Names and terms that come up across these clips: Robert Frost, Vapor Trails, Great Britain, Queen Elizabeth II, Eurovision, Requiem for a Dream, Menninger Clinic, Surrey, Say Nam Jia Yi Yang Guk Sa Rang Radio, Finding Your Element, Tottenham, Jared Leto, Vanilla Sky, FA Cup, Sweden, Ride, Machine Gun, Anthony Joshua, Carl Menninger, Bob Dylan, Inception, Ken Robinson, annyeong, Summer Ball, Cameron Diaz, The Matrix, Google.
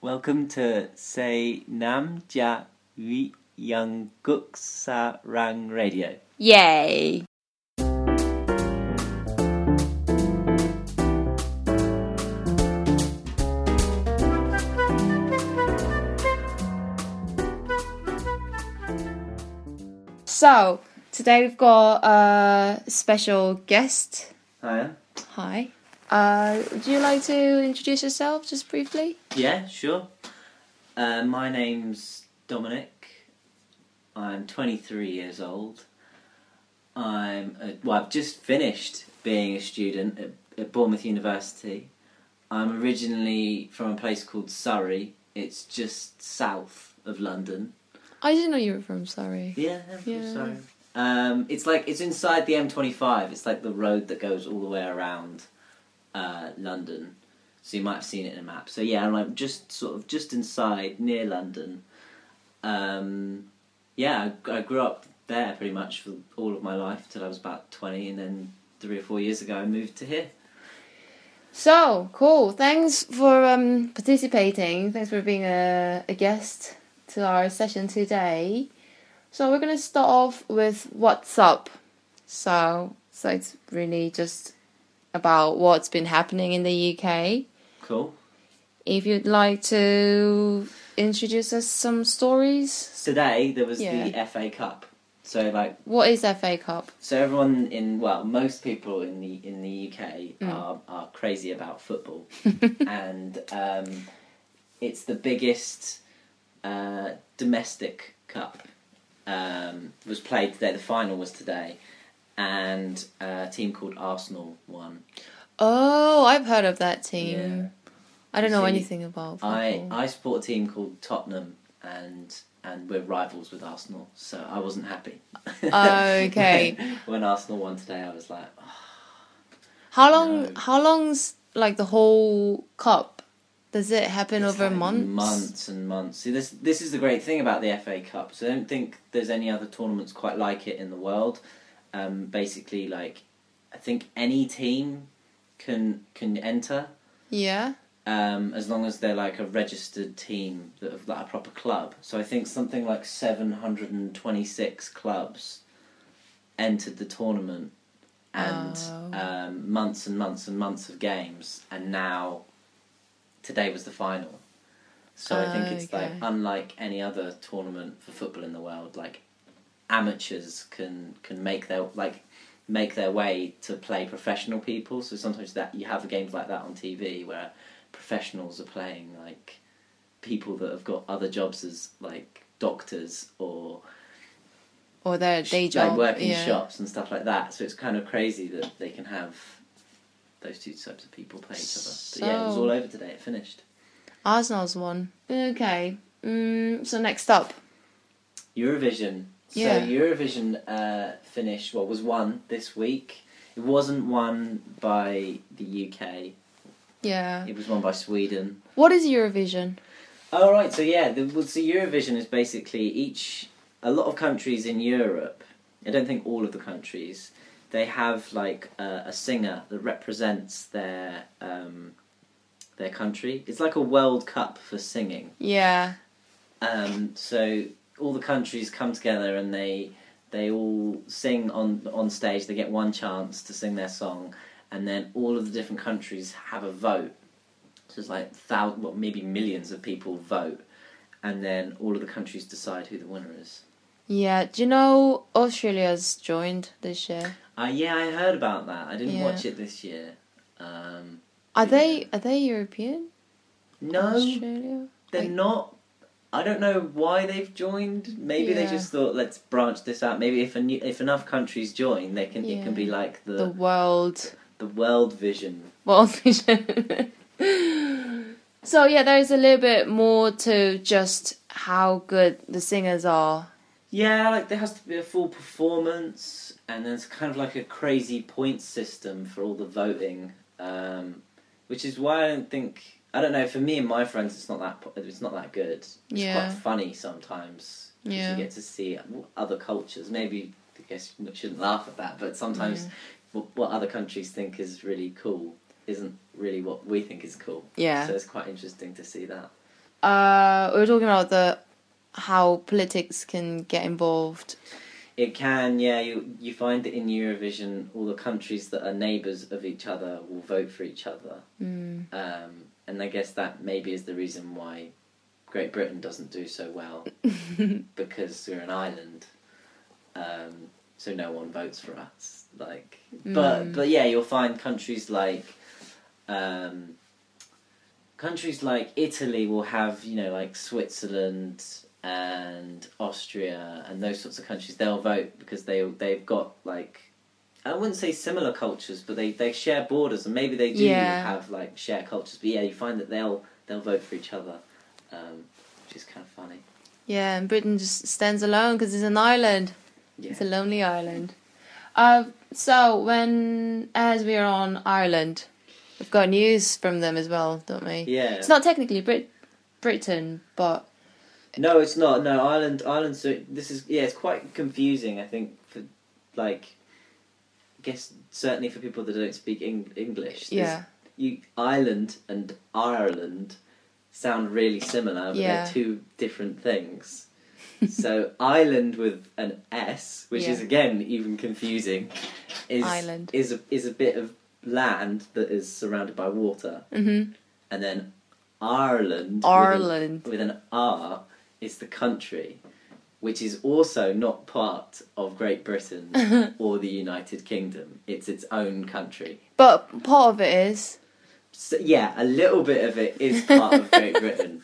Welcome to Say Nam Jia Yi Yang Guk Sa Rang Radio. Yay! So, today we've got a special guest. Hiya. Hi. Would you like to introduce yourself just briefly? Yeah, sure. My name's Dominic. I'm 23 years old. I've just finished being a student at Bournemouth University. I'm originally from a place called Surrey. It's just south of London. I didn't know you were from Surrey. Yeah, I'm from Surrey. It's inside the M25. It's like the road that goes all the way around London, so you might have seen it in a map. So yeah, I'm just inside, near London. I grew up there pretty much for all of my life till I was about 20, and then 3 or 4 years ago I moved to here. So cool! Thanks for participating. Thanks for being a guest to our session today. So we're gonna start off with what's up. So it's really just about what's been happening in the UK. Cool. If you'd like to introduce us some stories. Today there was the FA Cup. So what is FA Cup? So everyone most people in the UK are crazy about football. And it's the biggest domestic cup. Was played today, the final was today. And a team called Arsenal won. Oh, I've heard of that team. Yeah. I don't know anything about football. I support a team called Tottenham, and we're rivals with Arsenal, so I wasn't happy. Okay. When Arsenal won today, I was like, oh, How long's the whole cup? Does it happen over months? Months and months. See, this is the great thing about the FA Cup. So I don't think there's any other tournaments quite like it in the world. I think any team can enter. Yeah. As long as they're a registered team that have a proper club. So I think something like 726 clubs entered the tournament, and months and months and months of games. And now, today was the final. So I think it's unlike any other tournament for football in the world. Amateurs can make their way to play professional people. So sometimes that you have games like that on TV where professionals are playing people that have got other jobs as doctors or their day job, work in shops and stuff like that. So it's kind of crazy that they can have those two types of people play each other. So, but yeah, it was all over today. It finished. Arsenal's won. Okay. So next up, Eurovision. So Eurovision was won this week. It wasn't won by the UK. Yeah. It was won by Sweden. What is Eurovision? Oh, right. So yeah, Eurovision is basically a lot of countries in Europe, I don't think all of the countries, they have a singer that represents their country. It's like a World Cup for singing. Yeah. So all the countries come together and they all sing on stage. They get one chance to sing their song, and then all of the different countries have a vote. So it's maybe millions of people vote, and then all of the countries decide who the winner is. Yeah, do you know Australia's joined this year? I heard about that. I didn't watch it this year. Are they European? No, Australia? They're not. I don't know why they've joined. Maybe they just thought, let's branch this out. Maybe if enough countries join, they can. It can be like the world. The world vision. World vision. So yeah, there is a little bit more to just how good the singers are. Yeah, there has to be a full performance, and there's kind of a crazy point system for all the voting, which is why I don't think. I don't know. For me and my friends, it's not that good. It's quite funny sometimes. Yeah. You get to see other cultures. Maybe I guess you shouldn't laugh at that, but sometimes what other countries think is really cool isn't really what we think is cool. Yeah. So it's quite interesting to see that. We were talking about how politics can get involved. It can, yeah. You find that in Eurovision, all the countries that are neighbours of each other will vote for each other. Mm. And I guess that maybe is the reason why Great Britain doesn't do so well, because we're an island, so no one votes for us. Like, but yeah, you'll find countries like Italy will have, Switzerland and Austria and those sorts of countries. They'll vote because they've got, like, I wouldn't say similar cultures, but they share borders, and maybe they do have share cultures. But yeah, you find that they'll vote for each other. Which is kind of funny. Yeah, and Britain just stands alone because it's an island. Yeah. It's a lonely island. So, as we're on Ireland, we've got news from them as well, don't we? Yeah. It's not technically Britain, but... No, it's not. No, Ireland. So this is... Yeah, it's quite confusing, I think, for, I guess, certainly for people that don't speak English. Yeah. Ireland and Ireland... sound really similar, but they're two different things. So Ireland with an S, which is again even confusing, is a bit of land that is surrounded by water. Mm-hmm. And then Ireland with an R is the country, which is also not part of Great Britain or the United Kingdom. It's its own country. But part of it is... So, yeah, a little bit of it is part of Great Britain.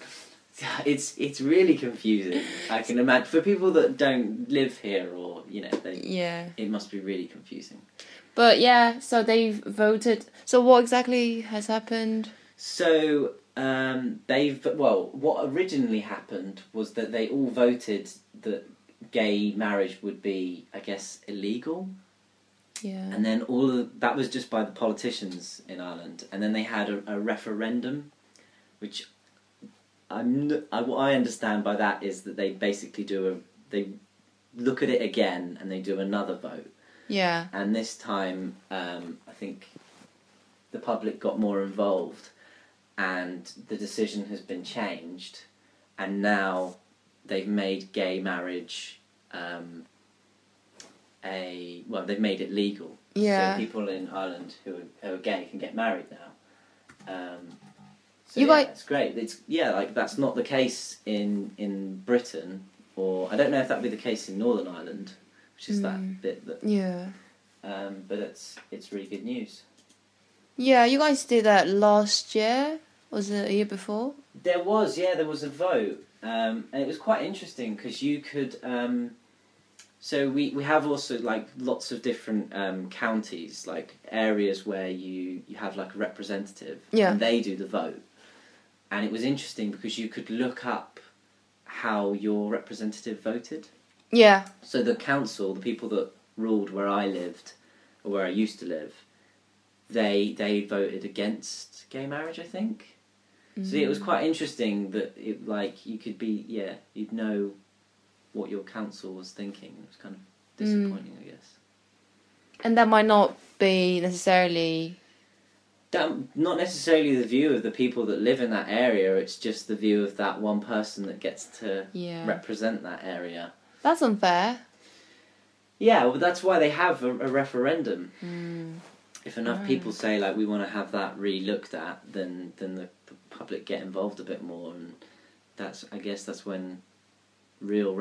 It's really confusing. I can imagine for people that don't live here, or it must be really confusing. But yeah, so they've voted. So what exactly has happened? So what originally happened was that they all voted that gay marriage would be, I guess, illegal. Yeah. And then that was just by the politicians in Ireland. And then they had a referendum, which what I understand by that is that they basically they look at it again and they do another vote. Yeah. And this time, I think the public got more involved and the decision has been changed. And now they've made gay marriage... they've made it legal. Yeah. So people in Ireland who are gay can get married now. That's great. It's that's not the case in Britain, or I don't know if that'd be the case in Northern Ireland, which is that bit that. Yeah. But it's really good news. Yeah, you guys did that last year. Was it a year before? There was a vote, and it was quite interesting because you could. So we have also lots of different counties, areas where you have a representative, and they do the vote. And it was interesting because you could look up how your representative voted. Yeah. So the council, the people that ruled where I lived, or where I used to live, they voted against gay marriage, I think. Mm. So it was quite interesting that it you could be you'd know what your council was thinking. It was kind of disappointing, I guess. And that might not be necessarily... not necessarily the view of the people that live in that area, it's just the view of that one person that gets to represent that area. That's unfair. Yeah, well, that's why they have a referendum. Mm. If enough people say, we want to have that re-looked at, then the public get involved a bit more, and that's when... real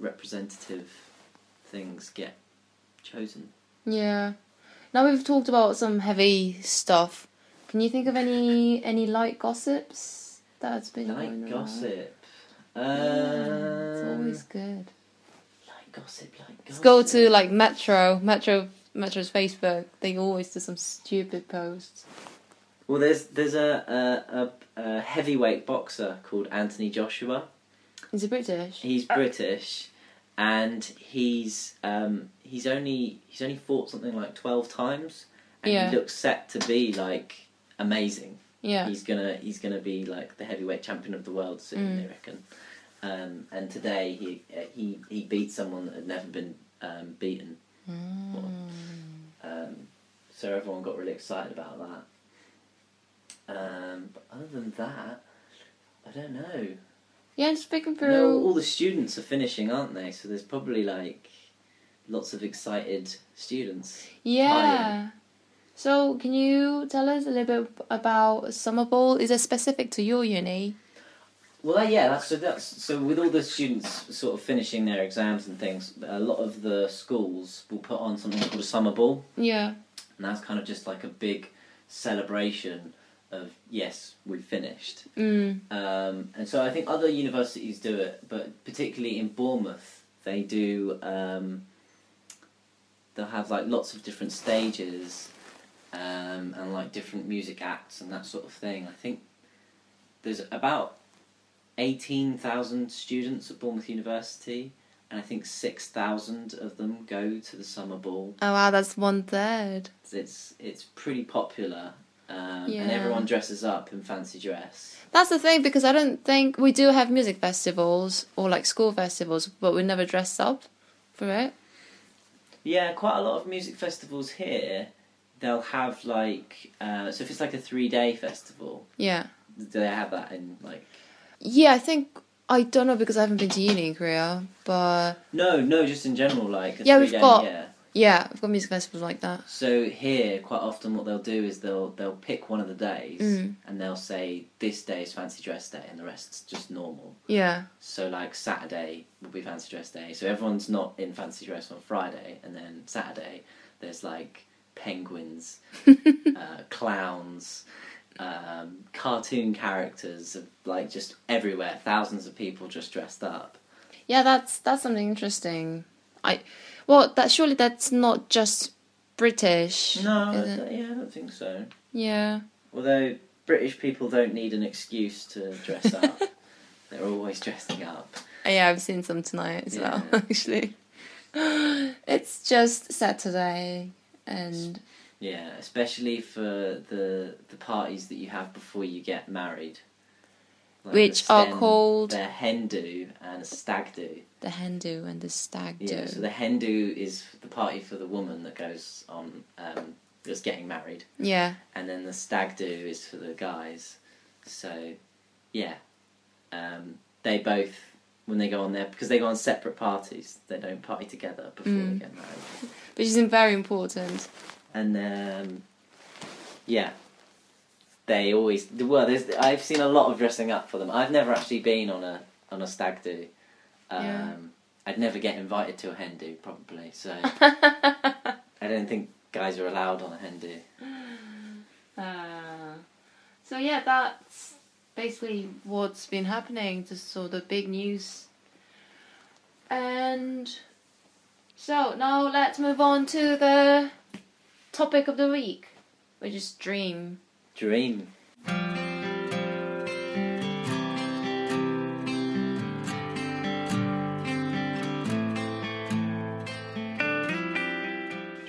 representative things get chosen. Yeah. Now we've talked about some heavy stuff. Can you think of any light gossips that's been going around? Gossip. It's always good. Light gossip. Let's go to Metro's Facebook. They always do some stupid posts. Well, there's a heavyweight boxer called Anthony Joshua. He's British. He's British, and he's only fought something 12 times, and he looks set to be amazing. Yeah, he's gonna be the heavyweight champion of the world soon, they reckon. And today he beat someone that had never been beaten. Mm. So everyone got really excited about that. But other than that. I don't know. Yeah, just picking through. No, all the students are finishing, aren't they? So there's probably like lots of excited students. Yeah. Hiring. So can you tell us a little bit about Summer Ball? Is it specific to your uni? Well, yeah. So with all the students sort of finishing their exams and things, a lot of the schools will put on something called a Summer Ball. Yeah. And that's kind of just like a big celebration of, yes, we've finished. Mm. And so I think other universities do it, but particularly in Bournemouth, they do, they'll have like lots of different stages and like different music acts and that sort of thing. I think there's about 18,000 students at Bournemouth University, and I think 6,000 of them go to the Summer Ball. Oh wow, that's 1/3. It's pretty popular. Yeah. And everyone dresses up in fancy dress. That's the thing, because I don't think we do have music festivals or like school festivals, but we never dress up for it. Yeah, quite a lot of music festivals here, they'll have like so if it's like a 3-day festival, yeah, do they have that in like? Yeah, I think, I don't know because I haven't been to uni in Korea, but no, just in general, like a yeah, 3-day, we've got. Yeah. Yeah, I've got music festivals like that. So here, quite often what they'll do is they'll pick one of the days and they'll say, this day is fancy dress day and the rest's just normal. Yeah. So like Saturday will be fancy dress day. So everyone's not in fancy dress on Friday, and then Saturday there's like penguins, clowns, cartoon characters, like just everywhere, thousands of people just dressed up. Yeah, that's something interesting. Well, surely that's not just British. No, I don't think so. Yeah. Although British people don't need an excuse to dress up. They're always dressing up. Yeah, I've seen some tonight as well, actually. It's just Saturday and... Yeah, especially for the parties that you have before you get married. Like which are called... The hen do and a stag do. The hen do and the stag do. Yeah, so the hen do is the party for the woman that goes on, that's getting married. Yeah. And then the stag do is for the guys. So, yeah. They both, when they go on there, because they go on separate parties, they don't party together before they get married. Which is very important. And, yeah. They always... Well, I've seen a lot of dressing up for them. I've never actually been on a stag do. I'd never get invited to a hen do, probably. So I don't think guys are allowed on a hen do. So, yeah, that's basically what's been happening. Just sort of big news. And so now let's move on to the topic of the week, which is dream. Dream.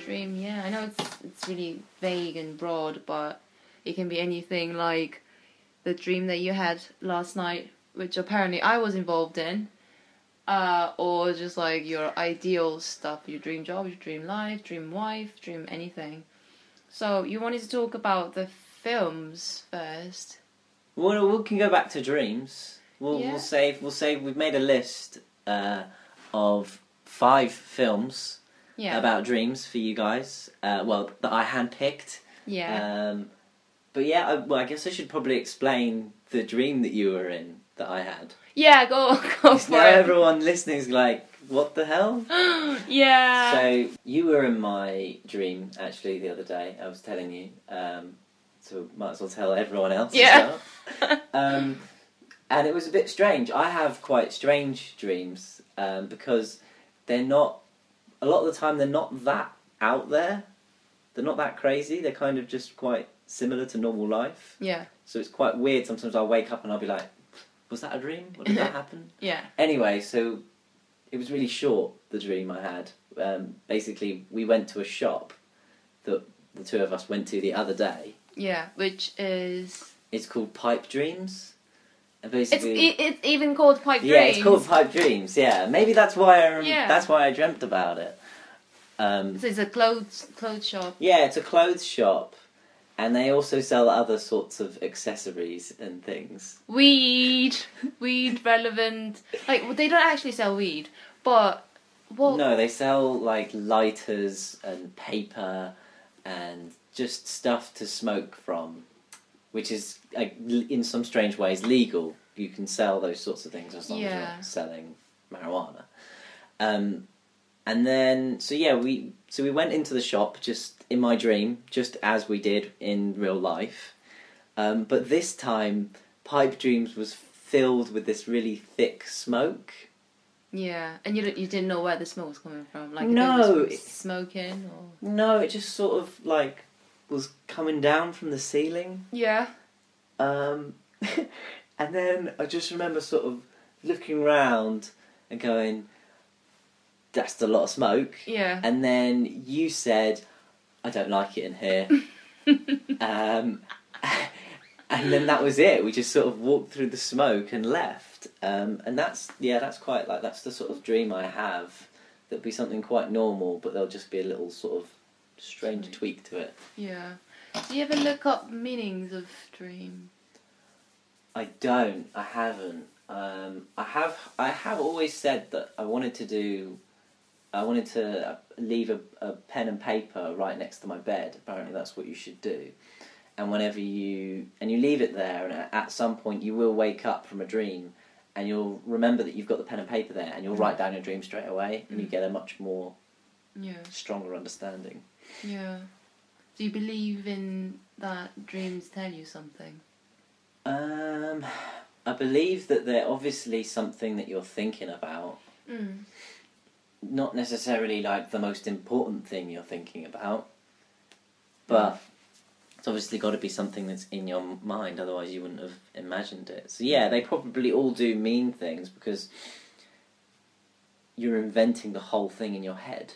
Dream, yeah. I know it's really vague and broad, but it can be anything like the dream that you had last night, which apparently I was involved in, or just like your ideal stuff, your dream job, your dream life, dream wife, dream anything. So you wanted to talk about the films first. Well, we can go back to dreams. We'll save. We've made a list of 5 films about dreams for you guys. Well, that I handpicked. Yeah. But yeah, I guess I should probably explain the dream that you were in that I had. Yeah, go for it. Now everyone listening is like, what the hell? Yeah. So you were in my dream actually the other day. I was telling you. So might as well tell everyone else as well. And it was a bit strange. I have quite strange dreams because they're not... A lot of the time, they're not that out there. They're not that crazy. They're kind of just quite similar to normal life. Yeah. So it's quite weird. Sometimes I'll wake up and I'll be like, was that a dream? What did that happen? Yeah. Anyway, so it was really short, the dream I had. Basically, we went to a shop that the two of us went to the other day. Yeah, which is... It's called Pipe Dreams. And basically, it's even called Pipe Dreams. Yeah, it's called Pipe Dreams, yeah. Maybe that's why I dreamt about it. So it's a clothes shop. Yeah, it's a clothes shop. And they also sell other sorts of accessories and things. Weed relevant. Like, well, they don't actually sell weed, but what? No, they sell like lighters and paper and just stuff to smoke from, which is like, in some strange ways legal. You can sell those sorts of things as long as you're not selling marijuana. And then, we went into the shop just in my dream, just as we did in real life. But this time, Pipe Dreams was filled with this really thick smoke. Yeah, and you didn't know where the smoke was coming from? Like, no. It was smoking? Or... No, it just sort of, like, was coming down from the ceiling. Yeah. And then I just remember sort of looking round and going... That's a lot of smoke. Yeah. And then you said, I don't like it in here. And then that was it. We just sort of walked through the smoke and left. And that's the sort of dream I have. That'd be something quite normal, but there'll just be a little sort of strange tweak to it. Yeah. Do you ever look up meanings of dream? I don't. I haven't. I have always said that I wanted to do... I wanted to leave a pen and paper right next to my bed. Apparently that's what you should do. And whenever you leave it there, and at some point you will wake up from a dream and you'll remember that you've got the pen and paper there, and you'll write down your dream straight away, and you get a much more stronger understanding. Yeah. Do you believe in that dreams tell you something? I believe that they're obviously something that you're thinking about. Mm. Not necessarily like the most important thing you're thinking about, but it's obviously got to be something that's in your mind, otherwise you wouldn't have imagined it. So yeah, they probably all do mean things, because you're inventing the whole thing in your head.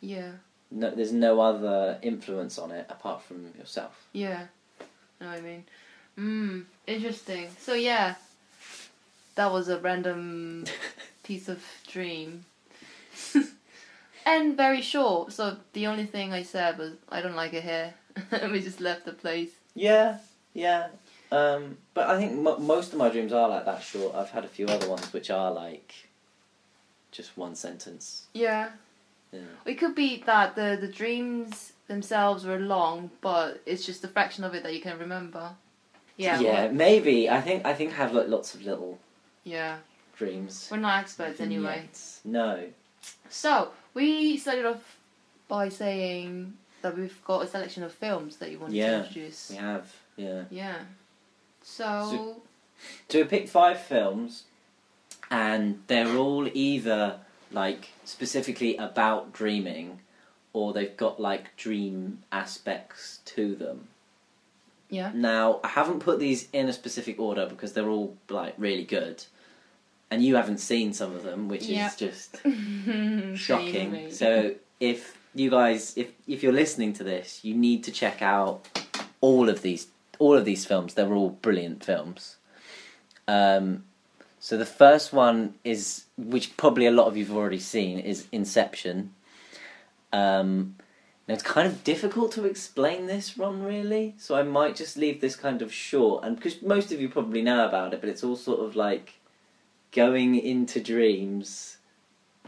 Yeah. No, there's no other influence on it apart from yourself. Yeah. Know what I mean? Interesting. So yeah, that was a random piece of dream. And very short, so the only thing I said was, I don't like it here. And we just left the place. Yeah. But I think most of my dreams are like that short. I've had a few other ones which are like just one sentence. Yeah. It could be that the dreams themselves were long, but it's just a fraction of it that you can remember. Yeah, well, maybe. I think I have like lots of little dreams. We're not experts anyway. No. So, we started off by saying that we've got a selection of films that you wanted to introduce. We have, So we picked 5 films, and they're all either like specifically about dreaming, or they've got like dream aspects to them. Yeah. Now, I haven't put these in a specific order because they're all like really good. And you haven't seen some of them, which is just shocking. Really. So if you guys, if you're listening to this, you need to check out all of these films. They're all brilliant films. So the first one is, which probably a lot of you've already seen, is Inception. Now it's kind of difficult to explain this one, really. So I might just leave this kind of short, and because most of you probably know about it, but it's all sort of like going into dreams,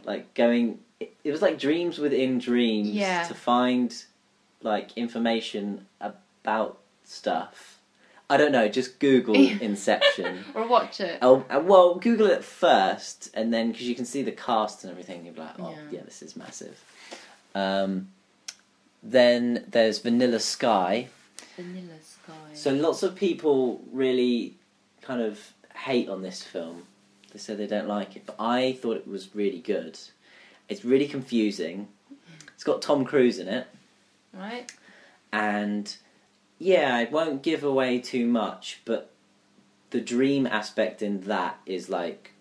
like going... It was like dreams within dreams to find, like, information about stuff. I don't know, just Google Inception. Or watch it. Oh, well, Google it first, and then, because you can see the cast and everything, you'll be like, oh, yeah this is massive. Then there's Vanilla Sky. So lots of people really kind of hate on this film. They said they don't like it, but I thought it was really good. It's really confusing. It's got Tom Cruise in it. Right. And, I won't give away too much, but the dream aspect in that is, like,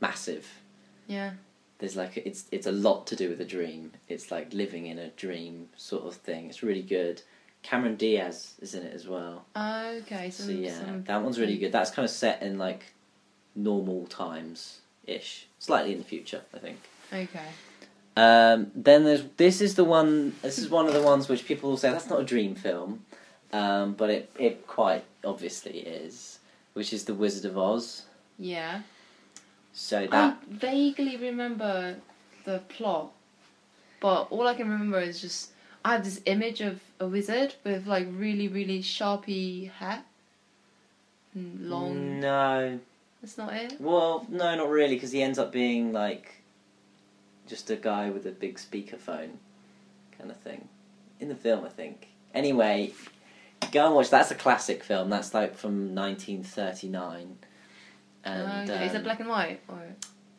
massive. Yeah. There's, like, it's a lot to do with a dream. It's, like, living in a dream sort of thing. It's really good. Cameron Diaz is in it as well. Okay. So that one's really good. That's kind of set in, like... normal times-ish. Slightly in the future, I think. Okay. Then this is one of the ones which people will say, that's not a dream film. But it quite obviously is, which is The Wizard of Oz. Yeah. So that... I vaguely remember the plot, but all I can remember is just... I have this image of a wizard with, like, really, really sharpie hat. And long... No. That's not it? Well, no, not really, because he ends up being, like, just a guy with a big speakerphone kind of thing. In the film, I think. Anyway, go and watch. That's a classic film. That's, like, from 1939. And, okay. Is it black and white? Or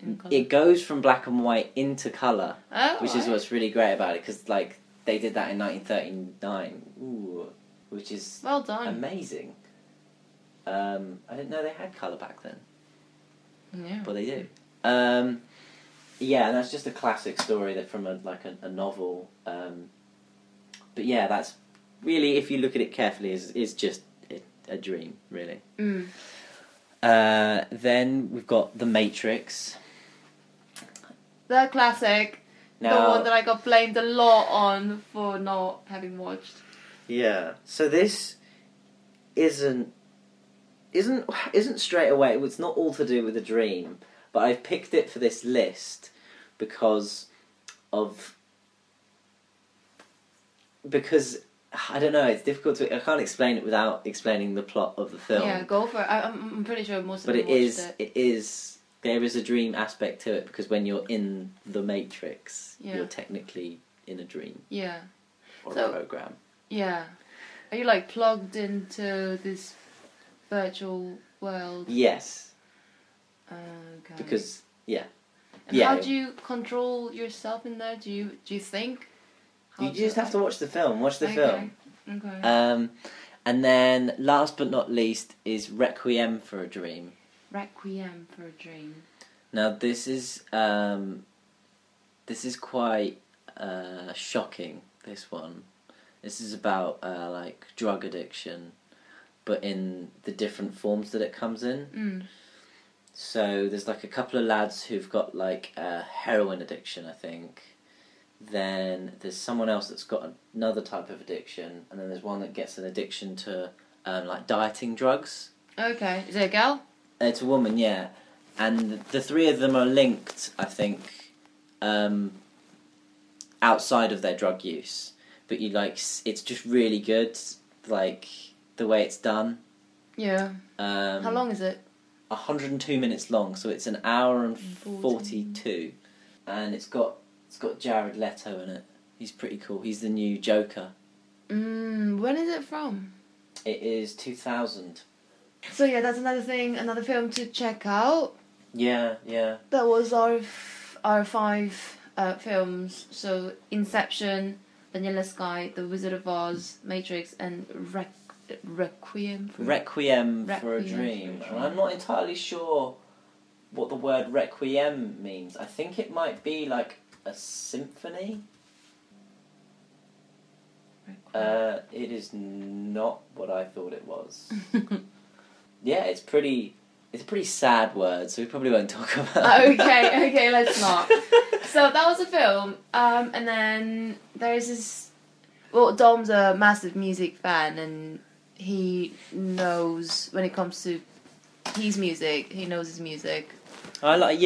in colour? It goes from black and white into colour, which is what's really great about it, because, like, they did that in 1939, which is well done. Amazing. I didn't know they had colour back then. Yeah. But they do. Yeah, and that's just a classic story that from a novel. But yeah, that's really, if you look at it carefully, is just a dream, really. Mm. Then we've got The Matrix. The classic. Now, the one that I got blamed a lot on for not having watched. Yeah. So this isn't straight away. It's not all to do with a dream, but I've picked it for this list because I don't know. It's difficult to. I can't explain it without explaining the plot of the film. Yeah, go for it. I'm pretty sure most of people watched it. It is. There is a dream aspect to it, because when you're in the Matrix, you're technically in a dream. Yeah. Or a program. Yeah. Are you, like, plugged into this virtual world? Yes. Okay. Because, yeah. And how do you control yourself in there? Do you think? You just have to watch the film. Watch the film. Okay. And then, last but not least, is Requiem for a Dream. Requiem for a Dream. Now this is quite shocking. This one. This is about like drug addiction, but in the different forms that it comes in. Mm. So there's like a couple of lads who've got like heroin addiction, I think. Then there's someone else that's got another type of addiction, and then there's one that gets an addiction to like dieting drugs. Okay, is it a girl? It's a woman, yeah. And the three of them are linked, I think, outside of their drug use. But you, like, it's just really good, like, the way it's done. Yeah. How long is it? 102 minutes long, so it's an hour and 42. And it's got Jared Leto in it. He's pretty cool. He's the new Joker. When is it from? It is 2000. So yeah, that's another film to check out. Yeah, yeah. That was our five films. So Inception, Vanilla Sky, The Wizard of Oz, Matrix, and Requiem for a Dream. And I'm not entirely sure what the word requiem means. I think it might be like a symphony. It is not what I thought it was. Yeah, it's a pretty sad word, so we probably won't talk about it. Okay, let's not. So that was a film, and then there's this... Well, Dom's a massive music fan, and he knows, when it comes to his music, he knows his music. I like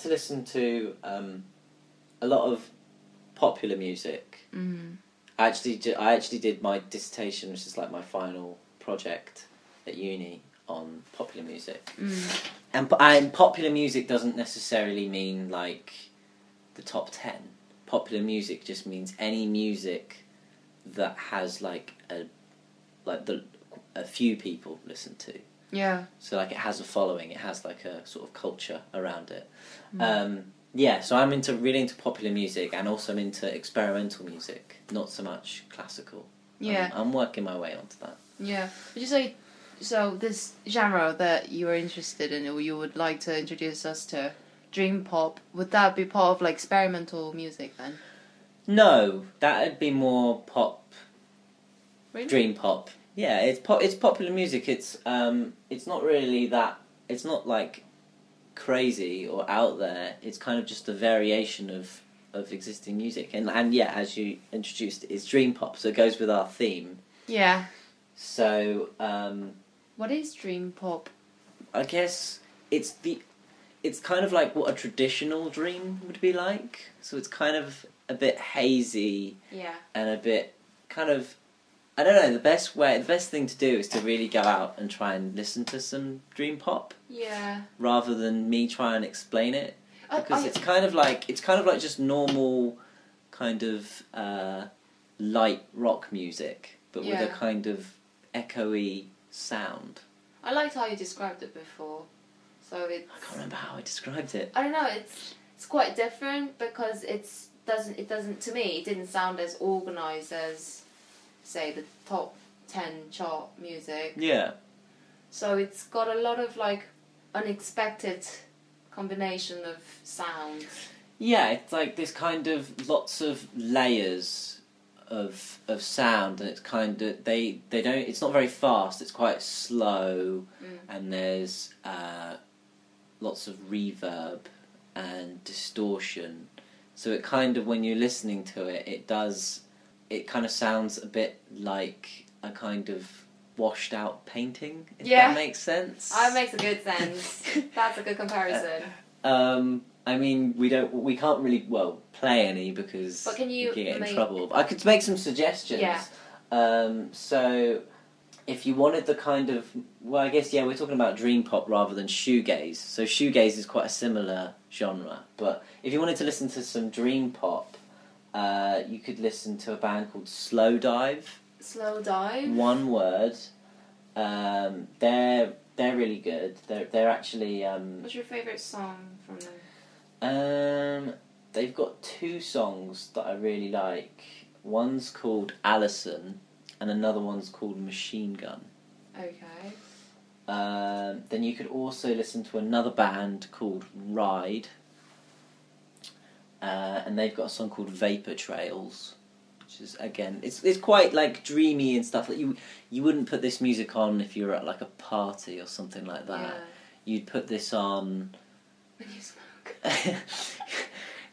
to listen to a lot of popular music. Mm-hmm. I actually did my dissertation, which is like my final project at uni, on popular music. Mm. And popular music doesn't necessarily mean like the top 10. Popular music just means any music that has a few people listen to. Yeah. So like it has a following, it has like a sort of culture around it. Mm. Yeah, so I'm really into popular music, and also I'm into experimental music, not so much classical. Yeah. I'm working my way onto that. Yeah. Would you say so this genre that you are interested in, or you would like to introduce us to, dream pop, would that be part of like experimental music then? No, that'd be more pop. Really? Dream pop. Yeah, it's popular music. It's not really that. It's not like crazy or out there. It's kind of just a variation of existing music, and yeah, as you introduced, it's dream pop, so it goes with our theme. Yeah. So, what is dream pop? I guess it's kind of like what a traditional dream would be like. So it's kind of a bit hazy. Yeah. And a bit kind of, I don't know, the best thing to do is to really go out and try and listen to some dream pop. Yeah. Rather than me try and explain it. Because it's kind of like just normal kind of light rock music, but with a kind of echoey sound. I liked how you described it before. So I can't remember how I described it. I don't know, it's quite different because it doesn't to me it didn't sound as organised as say the top 10 chart music. Yeah. So it's got a lot of like unexpected combination of sounds. Yeah, it's like this kind of lots of layers of sound, and it's kind of they don't. It's not very fast. It's quite slow, and there's lots of reverb and distortion. So it kind of when you're listening to it, it kind of sounds a bit like a kind of washed out painting, if that makes sense. That makes a good sense. That's a good comparison. I mean, we can't really, play any because you get in trouble. But I could make some suggestions. Yeah. So, if you wanted the kind of, I guess, we're talking about dream pop rather than shoegaze. So shoegaze is quite a similar genre. But if you wanted to listen to some dream pop, you could listen to a band called Slowdive. Slowdive. One word. They're really good. They're actually. What's your favourite song from them? They've got two songs that I really like. One's called Alison, and another one's called Machine Gun. Okay. Then you could also listen to another band called Ride, and they've got a song called Vapor Trails. Is, again, it's quite like dreamy and stuff. Like you wouldn't put this music on if you were at like a party or something like that. Yeah. You'd put this on when you smoke.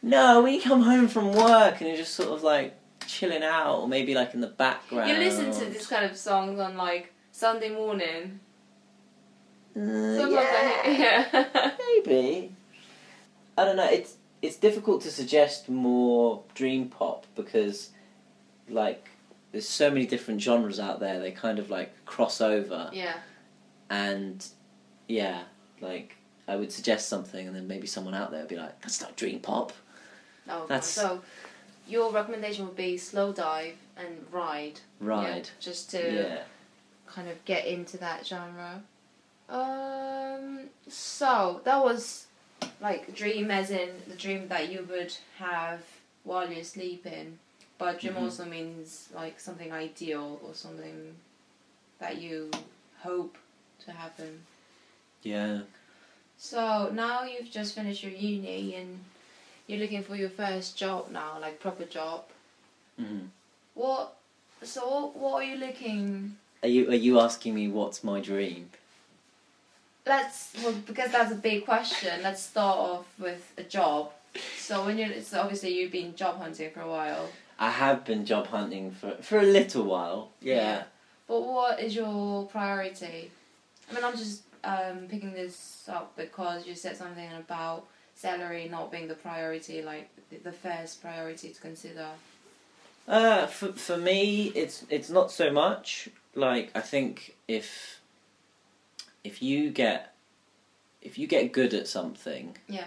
No, when you come home from work and you're just sort of like chilling out, or maybe like in the background. You listen to this kind of songs on like Sunday morning. Maybe. I don't know. It's difficult to suggest more dream pop because. Like, there's so many different genres out there, they kind of, like, cross over. Yeah. And, I would suggest something, and then maybe someone out there would be like, that's not dream pop. Oh, that's... So, your recommendation would be Slowdive and Ride. Ride. Yeah, just to kind of get into that genre. So, that was, like, dream as in the dream that you would have while you're sleeping. But dream also means like something ideal or something that you hope to happen. Yeah. So now you've just finished your uni and you're looking for your first job now, like proper job. Mm-hmm. What are you looking? Are you asking me what's my dream? Because that's a big question. Let's start off with a job. So so obviously you've been job hunting for a while. I have been job hunting for a little while, yeah. But what is your priority? I mean, I'm just picking this up because you said something about salary not being the priority, like the first priority to consider. For me, it's not so much. Like I think if you get good at something, yeah.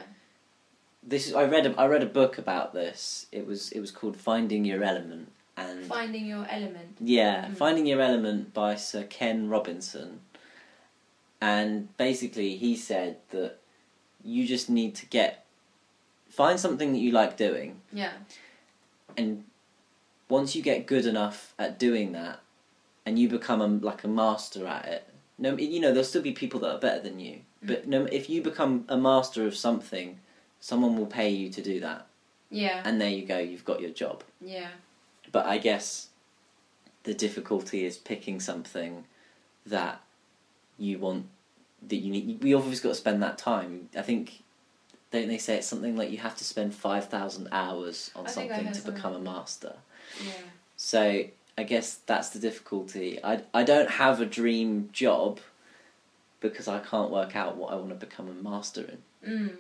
This is I read a book about this. It was called Finding Your Element and Finding Your Element. Yeah, Finding Your Element by Sir Ken Robinson. And basically he said that you just need to find something that you like doing. Yeah. And once you get good enough at doing that and you become a master at it. No, you know, there'll still be people that are better than you. Mm. But no, if you become a master of something, someone will pay you to do that. Yeah. And there you go, you've got your job. Yeah. But I guess the difficulty is picking something that you want, that you need. We obviously got to spend that time. I think, don't they say it's something like you have to spend 5,000 hours on something to become a master. Yeah. So I guess that's the difficulty. I don't have a dream job because I can't work out what I want to become a master in.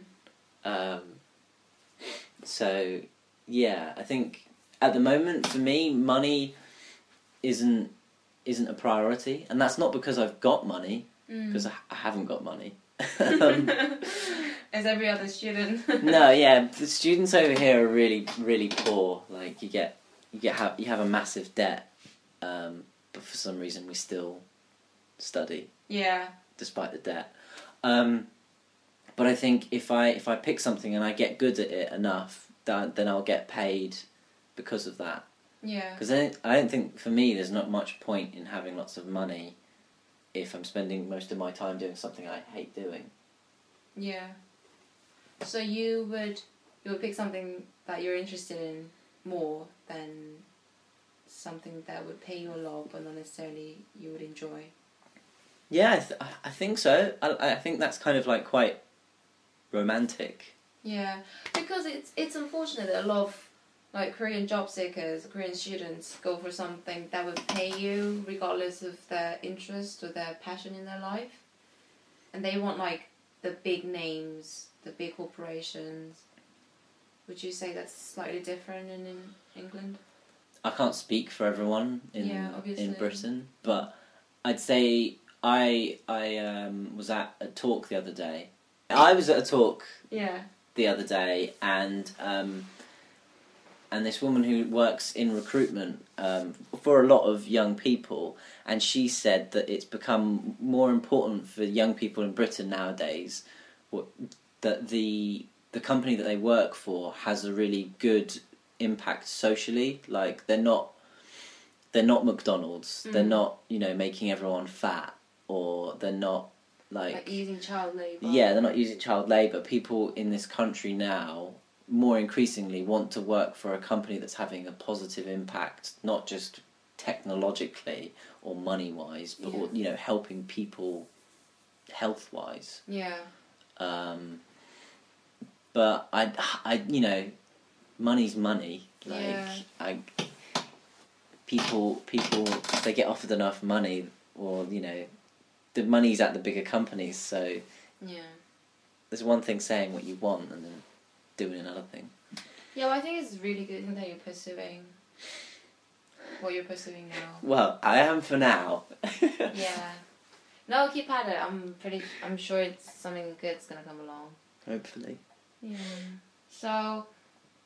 So, yeah, I think at the moment for me, money isn't a priority, and that's not because I've got money, because I haven't got money. As every other student. No, yeah, the students over here are really, really poor. Like you have a massive debt, but for some reason we still study. Yeah. Despite the debt, but I think if I pick something and I get good at it enough, then I'll get paid because of that. Yeah. Because I don't think, for me, there's not much point in having lots of money if I'm spending most of my time doing something I hate doing. Yeah. So you would pick something that you're interested in more than something that would pay you a lot, but not necessarily you would enjoy. Yeah, I think so. I think that's kind of like quite romantic. Yeah, because it's unfortunate that a lot of like Korean job seekers, Korean students go for something that would pay you regardless of their interest or their passion in their life, and they want like the big names, the big corporations. Would you say that's slightly different in England? I can't speak for everyone in Britain, but I'd say. I was at a talk the other day. The other day, and this woman who works in recruitment for a lot of young people, and she said that it's become more important for young people in Britain nowadays that the company that they work for has a really good impact socially. Like they're not McDonald's. Mm. They're not making everyone fat. Or they're not like using child labour. Yeah, they're not using child labour. People in this country now more increasingly want to work for a company that's having a positive impact, not just technologically or money wise, but helping people health wise. Yeah. But I money's money. Like people if they get offered enough money. Or, the money's at the bigger companies, so... Yeah. There's one thing saying what you want and then doing another thing. Yeah, well, I think it's really good that you're pursuing what you're pursuing now. Well, I am for now. Yeah. No, keep at it. I'm sure it's something good's going to come along. Hopefully. Yeah. So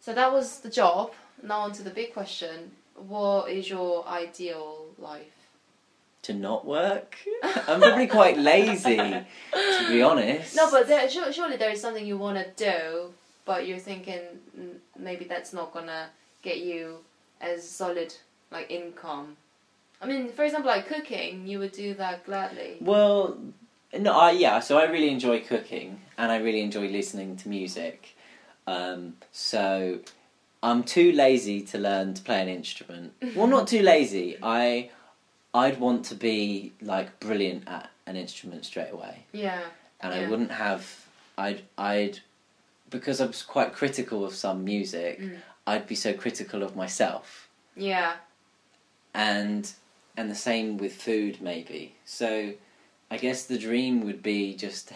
that was the job. Now on to the big question. What is your ideal life? To not work? I'm probably quite lazy, to be honest. No, but surely there is something you want to do, but you're thinking maybe that's not going to get you as solid like income. I mean, for example, like cooking, you would do that gladly. Well, no, so I really enjoy cooking, and I really enjoy listening to music. So I'm too lazy to learn to play an instrument. Well, not too lazy. I'd want to be, like, brilliant at an instrument straight away. Yeah. And I wouldn't have... Because I was quite critical of some music, I'd be so critical of myself. Yeah. And the same with food, maybe. So, I guess the dream would be just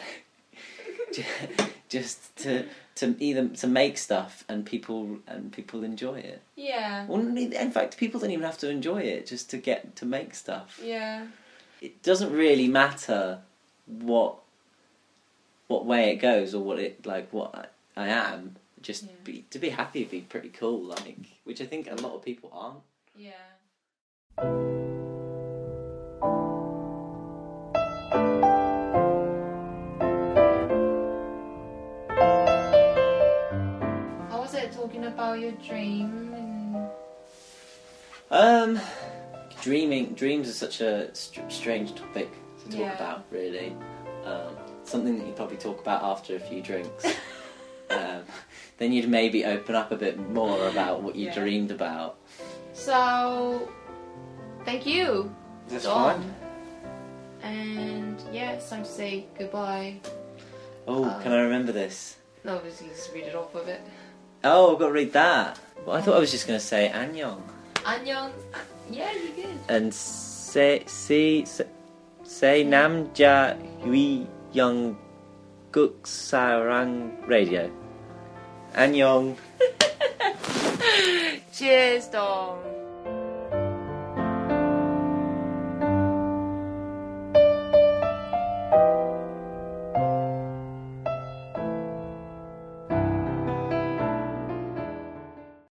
to either to make stuff and people enjoy it. Yeah. Well, in fact, people don't even have to enjoy it, just to get to make stuff. Yeah. It doesn't really matter what way it goes or what I am. Just to be happy would be pretty cool, like, which I think a lot of people aren't. Yeah. About your dream and... dreams are such a strange topic to talk about, really. Something that you probably talk about after a few drinks. Then you'd maybe open up a bit more about what you dreamed about. So, thank you. That's fine. And it's time to say goodbye. Oh, can I remember this? No, obviously just read it off of it. Oh, I've got to read that. Well, I thought I was just going to say annyeong. Annyeong. Yeah, you good. And Say Nam Jia Yi Yang Guk Sa Rang Radio. Annyeong. Cheers, Dong.